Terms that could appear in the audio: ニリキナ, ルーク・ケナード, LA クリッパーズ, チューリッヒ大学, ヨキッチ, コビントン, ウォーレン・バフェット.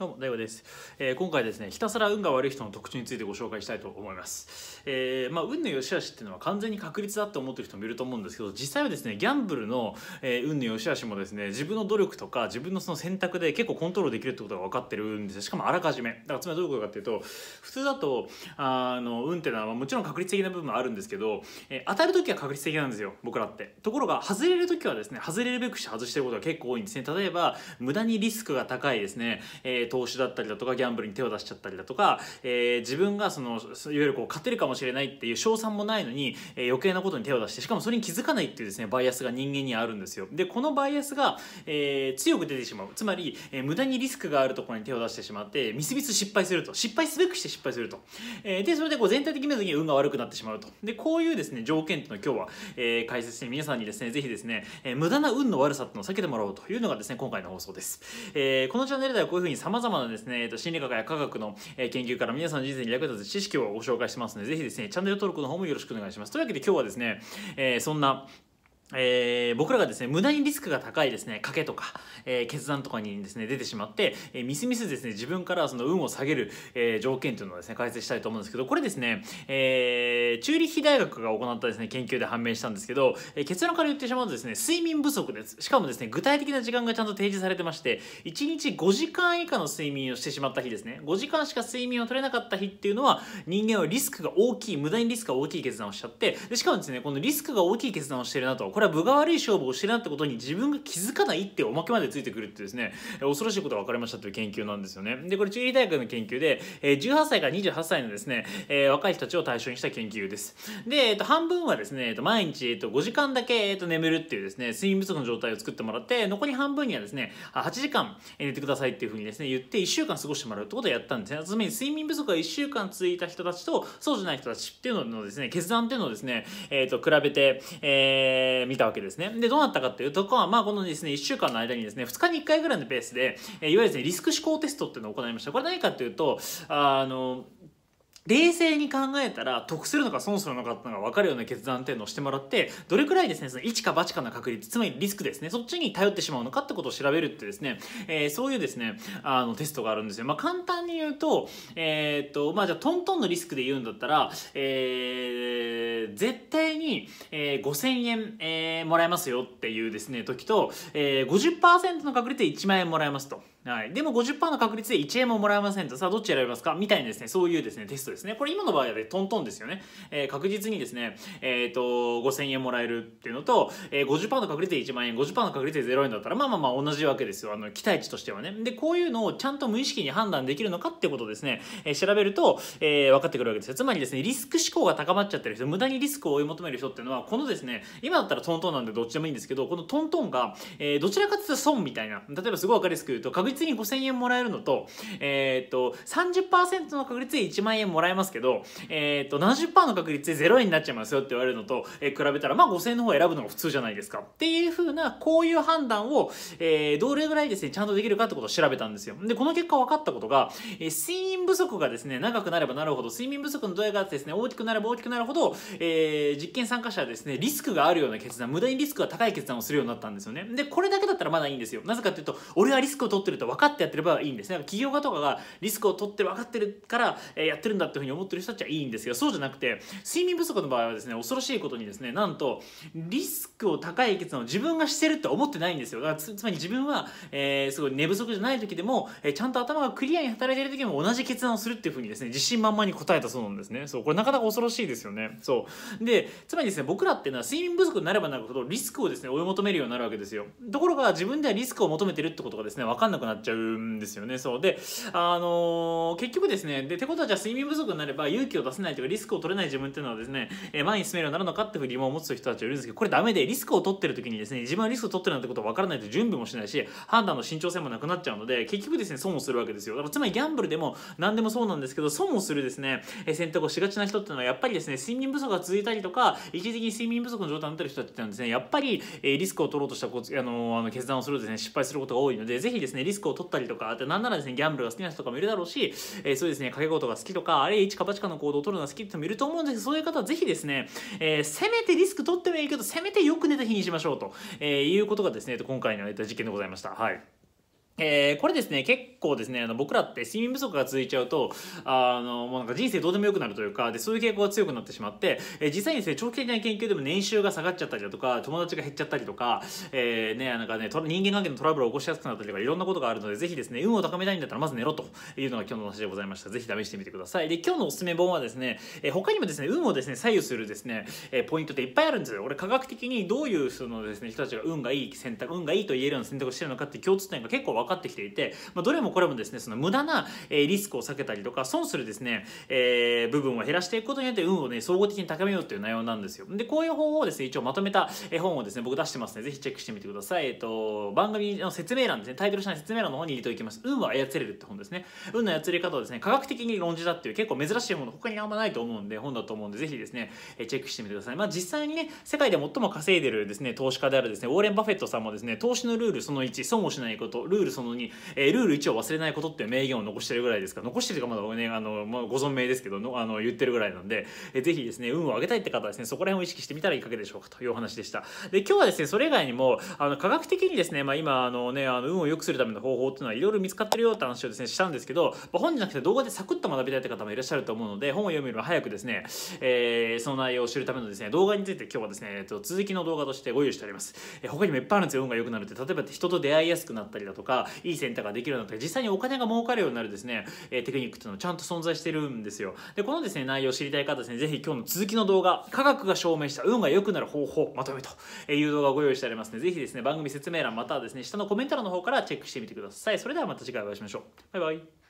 どうも、大吾です。今回ですね、ひたすら運が悪い人の特徴についてご紹介したいと思います。運の良し悪しっていうのは完全に確率だって思ってる人もいると思うんですけど、実際はですね、ギャンブルの、運の良し悪しもですね、自分の努力とか自分のその選択で結構コントロールできるってことが分かってるんですよ。しかもあらかじめ。だからつまりどういうことかっていうと、普通だと運っていうのはもちろん確率的な部分もあるんですけど、当たる時は確率的なんですよ、僕らって。ところが外れる時はですね、外れるべくして外してることが結構多いんですね。例えば無駄にリスクが高いですね、投資だったりだとかギャンブルに手を出しちゃったりだとか、自分がいわゆる勝てるかもしれないっていう勝算もないのに、余計なことに手を出して、しかもそれに気づかないっていうですねバイアスが人間にあるんですよ。でこのバイアスが、強く出てしまう。つまり、無駄にリスクがあるところに手を出してしまってみすみす失敗すると、失敗すべくして失敗すると、でそれで全体的に見ると運が悪くなってしまうと。でこういうですね条件っていうのを今日は、解説して、皆さんにですねぜひですね、無駄な運の悪さってのを避けてもらおうというのがですね今回の放送です。このチャンネルではこういうふうに様々なですね、心理学や科学の研究から皆さんの人生に役立つ知識をご紹介してますので、ぜひですねチャンネル登録の方もよろしくお願いします。というわけで今日はですね、そんな僕らがですね無駄にリスクが高いですね賭けとか、決断とかにですね出てしまって、みすみすですね自分から運を下げる、条件というのをですね解説したいと思うんですけど、これですね、チューリッヒ大学が行ったですね研究で判明したんですけど、結論から言ってしまうとですね睡眠不足です。しかもですね具体的な時間がちゃんと提示されてまして、1日5時間以下の睡眠をしてしまった日ですね、5時間しか睡眠を取れなかった日っていうのは、人間はリスクが大きい、無駄にリスクが大きい決断をしちゃって、でしかもですねこのリスクが大きい決断をしてるなと、これは分が悪い勝負をしてるなってことに自分が気づかないっておまけまでついてくるってですね恐ろしいことが分かりましたという研究なんですよね。でこれチューリッヒ大学の研究で18歳から28歳のですね若い人たちを対象にした研究です。で半分はですね毎日5時間だけ眠るっていうですね睡眠不足の状態を作ってもらって、残り半分にはですね8時間寝てくださいっていうふうにですね言って1週間過ごしてもらうってことをやったんですね。つまり睡眠不足が1週間続いた人たちとそうじゃない人たちっていうののですね決断っていうのをですね比べて見たわけですね。でどうなったかっていうと、このですね1週間の間にですね2日に1回ぐらいのペースで、いわゆるですねリスク思考テストっていうのを行いました。これ何かっていうと、冷静に考えたら得するのか損するのかっていうのが分かるような決断っていうのをしてもらって、どれくらいですねその一か八かの確率、つまりリスクですね、そっちに頼ってしまうのかってことを調べるってですね、そういうですねテストがあるんですよ。簡単に言うとじゃあトントンのリスクで言うんだったら、絶対に、5000円、もらえますよっていうですね時と、50% の確率で1万円もらえますと。はい、でも 50% の確率で1円ももらえませんと、さあどっち選びますかみたいなですねそういうですねテストですね。これ今の場合はトントンですよね、確実にですね5000円もらえるっていうのと、50% の確率で1万円 50% の確率で0円だったらまあ同じわけですよ、期待値としてはね。でこういうのをちゃんと無意識に判断できるのかってことをですね、調べると、分かってくるわけですよ。つまりですねリスク思考が高まっちゃってる人、無駄にリスクを追い求める人っていうのは、このですね今だったらトントンなんでどっちでもいいんですけど、このトントンが、どちらかというと損みたいな、例えばすごい分かりやすく言うと確率に5000円もらえるのと、30% の確率で1万円もらえますけど、70% の確率で0円になっちゃいますよって言われるのと、比べたら5000円の方を選ぶのが普通じゃないですかっていうふうな、こういう判断を、どれぐらいですねちゃんとできるかってことを調べたんですよ。でこの結果分かったことが、睡眠不足がですね長くなればなるほど、睡眠不足の度合いがですね大きくなれば大きくなるほど、実験参加者はですねリスクがあるような決断、無駄にリスクが高い決断をするようになったんですよね。でこれだけだったらまだいいんですよ。なぜかというと、俺はリスクを取ってると分かってやってればいいんですね。企業家とかがリスクを取って分かってるからやってるんだっていうふうに思ってる人たちはいいんですが、そうじゃなくて睡眠不足の場合はですね恐ろしいことにですね、なんとリスクを高い決断を自分がしてるって思ってないんですよ。だからつまり自分は、すごい寝不足じゃない時でも、ちゃんと頭がクリアに働いてる時も同じ決断をするっていうふうにですね自信満々に答えたそうなんですね。そうこれなかなか恐ろしいですよね。そうでつまりですね僕らっていうのは睡眠不足になればなるほどリスクをですね追い求めるようになるわけですよ。ところが自分ではリスクを求めてるってことがですね分かんなくなっちゃうんですよね。そうで結局ですね、でってことはじゃあ睡眠不足になれば勇気を出せないというかリスクを取れない自分っていうのはですね、前に進めるようになるのかっていうふうに疑問を持つ人たちがいるんですけど、これダメで、リスクを取ってる時にですね自分はリスクを取ってるなんてことは分からないと準備もしないし判断の慎重性もなくなっちゃうので、結局ですね損をするわけですよ。だからつまりギャンブルでも何でもそうなんですけど、損をするですね選択をしがちな人っていうのはやっぱりですね睡眠不足が続いたりとか一時的に睡眠不足の状態になってる人たちっていうのはですねやっぱりリスクを取ろうとした決断をするとですね失敗することが多いので、ぜひですねリスクを取ったりとか、あとなんならですねギャンブルが好きな人とかもいるだろうし、そうですね掛け事が好きとか、あれ一か八かの行動を取るのが好きって人もいると思うんですけど、そういう方はぜひですね、せめてリスク取ってもいいけどせめてよく寝た日にしましょうと、いうことがですね今回の実験でございました。はい。これですね、結構ですね、僕らって睡眠不足が続いちゃうと、もうなんか人生どうでもよくなるというか、で、そういう傾向が強くなってしまって、実際にですね、長期的な研究でも年収が下がっちゃったりだとか、友達が減っちゃったりとか、なんかね、人間関係のトラブルを起こしやすくなったりとか、いろんなことがあるので、ぜひですね、運を高めたいんだったらまず寝ろというのが今日の話でございました。ぜひ試してみてください。で、今日のおすすめ本はですね、他にもですね、運をですね、左右するですね、ポイントっていっぱいあるんですよ。俺、科学的にどういうそのですね、人たちが運がいいと言えるような選択をしてるのかって共通点が結構分かる。分かってきていて、どれもこれもですね、その無駄なリスクを避けたりとか損するですね、部分を減らしていくことによって運をね、総合的に高めようという内容なんですよ。で、こういう方法をですね、一応まとめた本をですね、僕出してますので、ぜひチェックしてみてください。番組の説明欄ですね、タイトル下の説明欄の方に入れておきます。運は操れるって本ですね。運の操り方をですね、科学的に論じたっていう結構珍しいもの、他にあんまないと思うんで、本だと思うんで、ぜひですね、チェックしてみてください。実際にね、世界で最も稼いでるですね、投資家であるですね、ウォーレン・バフェットさんもですね、投資のルールその1、損をしないこと、ルールその2、ルール1を忘れないことっていう名言を残してるぐらいですから、残してるかまだね、ご存命ですけど言ってるぐらいなんで、ぜひですね、運を上げたいって方はですね、そこら辺を意識してみたらいかがでしょうかというお話でした。で、今日はですね、それ以外にも科学的にですね、今運を良くするための方法っていうのはいろいろ見つかってるよって話をですね、したんですけど、本じゃなくて動画でサクッと学びたいって方もいらっしゃると思うので、本を読むよりも早くですね、その内容を知るためのですね、動画について今日はですね、続きの動画としてご用意してあります。他にもいっぱいあるんですよ。運が良くなるって、例えば人と出会いやすくなったりだとか、いい選択ができるようになって、実際にお金が儲かるようになるですね、テクニックっていうのはちゃんと存在してるんですよ。で、このですね、内容を知りたい方はですね、ぜひ今日の続きの動画、科学が証明した運が良くなる方法まとめという動画をご用意してありますので、ぜひですね、番組説明欄またはですね、下のコメント欄の方からチェックしてみてください。それではまた次回お会いしましょう。バイバイ。